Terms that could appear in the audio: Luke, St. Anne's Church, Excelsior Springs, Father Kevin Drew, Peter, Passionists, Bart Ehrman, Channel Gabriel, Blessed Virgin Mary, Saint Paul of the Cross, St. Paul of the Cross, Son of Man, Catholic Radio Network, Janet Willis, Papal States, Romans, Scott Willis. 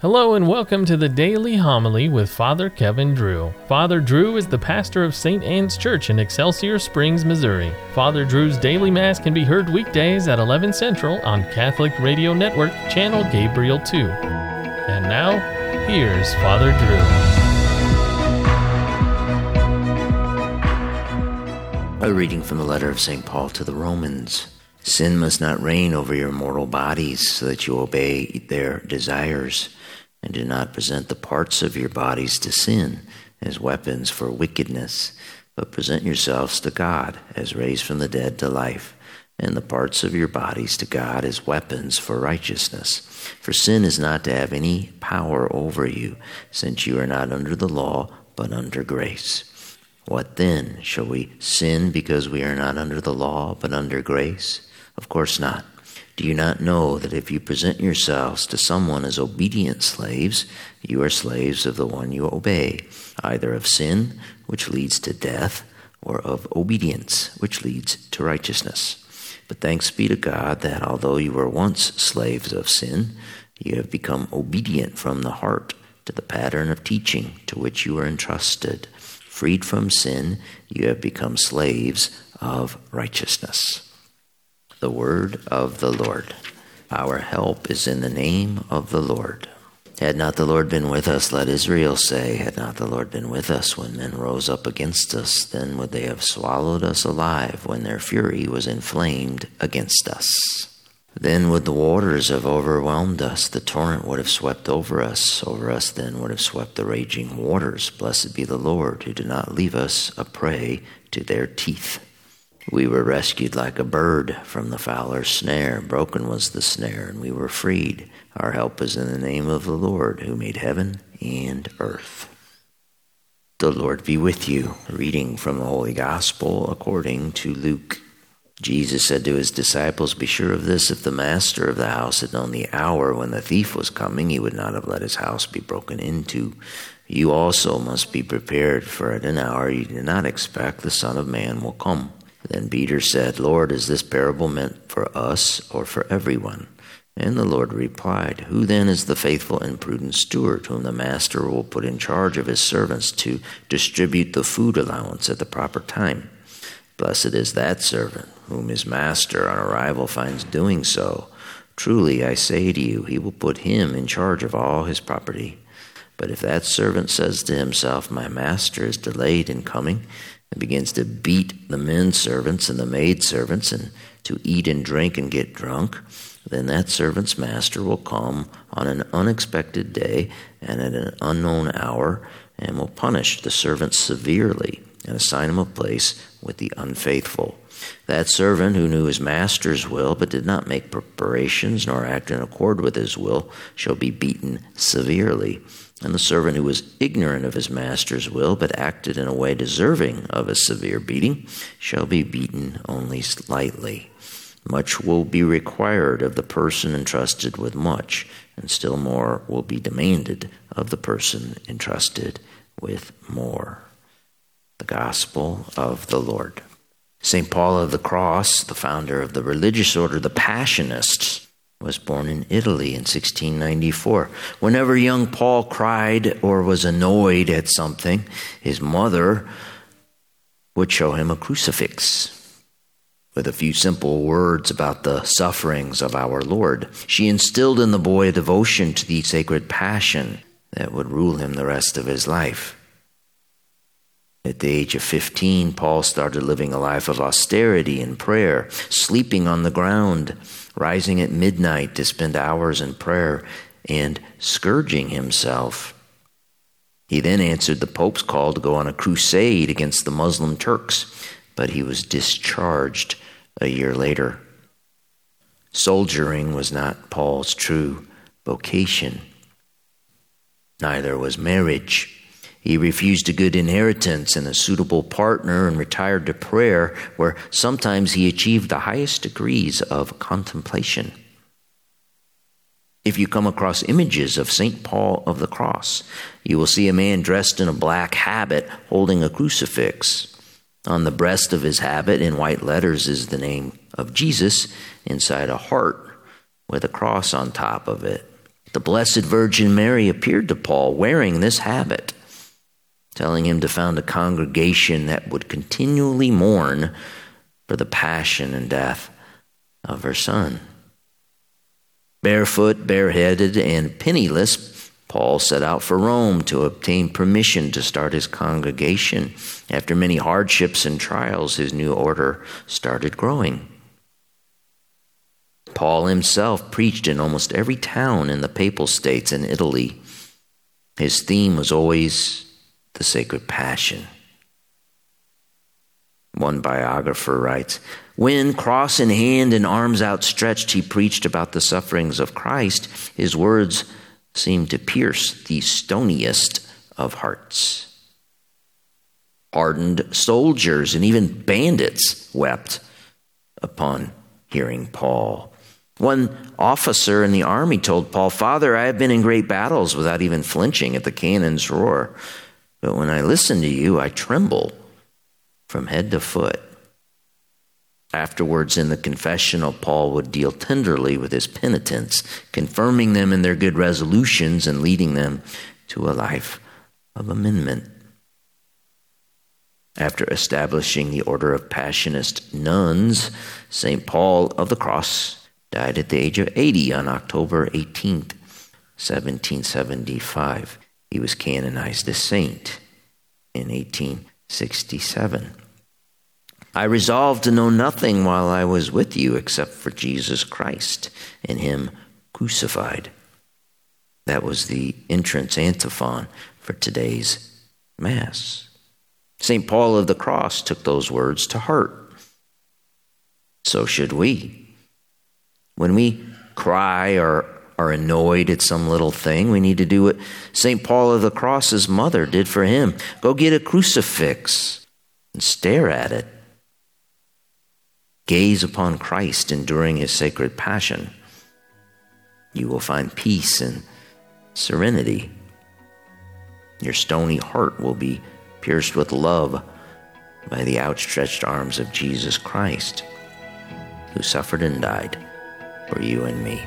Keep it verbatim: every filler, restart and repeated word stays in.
Hello and welcome to the Daily Homily with Father Kevin Drew. Father Drew is the pastor of Saint Anne's Church in Excelsior Springs, Missouri. Father Drew's daily mass can be heard weekdays at eleven Central on Catholic Radio Network, Channel Gabriel two. And now, here's Father Drew. A reading from the letter of Saint Paul to the Romans. Sin must not reign over your mortal bodies so that you obey their desires. And do not present the parts of your bodies to sin as weapons for wickedness, but present yourselves to God as raised from the dead to life, and the parts of your bodies to God as weapons for righteousness. For sin is not to have any power over you, since you are not under the law, but under grace. What then? Shall we sin because we are not under the law, but under grace? Of course not. Do you not know that if you present yourselves to someone as obedient slaves, you are slaves of the one you obey, either of sin, which leads to death, or of obedience, which leads to righteousness? But thanks be to God that although you were once slaves of sin, you have become obedient from the heart to the pattern of teaching to which you are entrusted. Freed from sin, you have become slaves of righteousness. The word of the Lord. Our help is in the name of the Lord. Had not the Lord been with us, let Israel say, had not the Lord been with us when men rose up against us, then would they have swallowed us alive when their fury was inflamed against us. Then would the waters have overwhelmed us, the torrent would have swept over us, over us then would have swept the raging waters. Blessed be the Lord, who did not leave us a prey to their teeth. We were rescued like a bird from the fowler's snare. Broken was the snare, and we were freed. Our help is in the name of the Lord, who made heaven and earth. The Lord be with you. Reading from the Holy Gospel according to Luke. Jesus said to his disciples, "Be sure of this, if the master of the house had known the hour when the thief was coming, he would not have let his house be broken into. You also must be prepared, for at an hour you do not expect the Son of Man will come." Then Peter said, "Lord, is this parable meant for us or for everyone?" And the Lord replied, "Who then is the faithful and prudent steward whom the master will put in charge of his servants to distribute the food allowance at the proper time? Blessed is that servant whom his master on arrival finds doing so. Truly I say to you, he will put him in charge of all his property. But if that servant says to himself, 'My master is delayed in coming,' and begins to beat the men servants and the maid servants, and to eat and drink and get drunk, then that servant's master will come on an unexpected day and at an unknown hour, and will punish the servant severely and assign him a place with the unfaithful. That servant who knew his master's will but did not make preparations nor act in accord with his will shall be beaten severely. And the servant who was ignorant of his master's will but acted in a way deserving of a severe beating shall be beaten only slightly. Much will be required of the person entrusted with much, and still more will be demanded of the person entrusted with more." The Gospel of the Lord. Saint Paul of the Cross, the founder of the religious order, the Passionists, was born in Italy in sixteen ninety-four. Whenever young Paul cried or was annoyed at something, his mother would show him a crucifix with a few simple words about the sufferings of our Lord. She instilled in the boy a devotion to the sacred passion that would rule him the rest of his life. At the age of fifteen, Paul started living a life of austerity and prayer, sleeping on the ground, rising at midnight to spend hours in prayer, and scourging himself. He then answered the Pope's call to go on a crusade against the Muslim Turks, but he was discharged a year later. Soldiering was not Paul's true vocation. Neither was marriage. He refused a good inheritance and a suitable partner and retired to prayer, where sometimes he achieved the highest degrees of contemplation. If you come across images of Saint Paul of the Cross, you will see a man dressed in a black habit holding a crucifix. On the breast of his habit, in white letters, is the name of Jesus inside a heart with a cross on top of it. The Blessed Virgin Mary appeared to Paul wearing this habit, telling him to found a congregation that would continually mourn for the passion and death of her son. Barefoot, bareheaded, and penniless, Paul set out for Rome to obtain permission to start his congregation. After many hardships and trials, his new order started growing. Paul himself preached in almost every town in the Papal States and Italy. His theme was always the Sacred Passion. One biographer writes, "When, cross in hand and arms outstretched, he preached about the sufferings of Christ, his words seemed to pierce the stoniest of hearts. Hardened soldiers and even bandits wept upon hearing Paul. One officer in the army told Paul, 'Father, I have been in great battles without even flinching at the cannon's roar. But when I listen to you, I tremble from head to foot.' Afterwards, in the confessional, Paul would deal tenderly with his penitents, confirming them in their good resolutions and leading them to a life of amendment." After establishing the order of Passionist nuns, Saint Paul of the Cross died at the age of eighty on October eighteenth, seventeen seventy-five. He was canonized as saint in eighteen sixty-seven. "I resolved to know nothing while I was with you except for Jesus Christ and him crucified." That was the entrance antiphon for today's Mass. Saint Paul of the Cross took those words to heart. So should we. When we cry or are annoyed at some little thing, we need to do what Saint Paul of the Cross's mother did for him. Go get a crucifix and stare at it. Gaze upon Christ enduring his sacred passion. You will find peace and serenity. Your stony heart will be pierced with love by the outstretched arms of Jesus Christ, who suffered and died for you and me.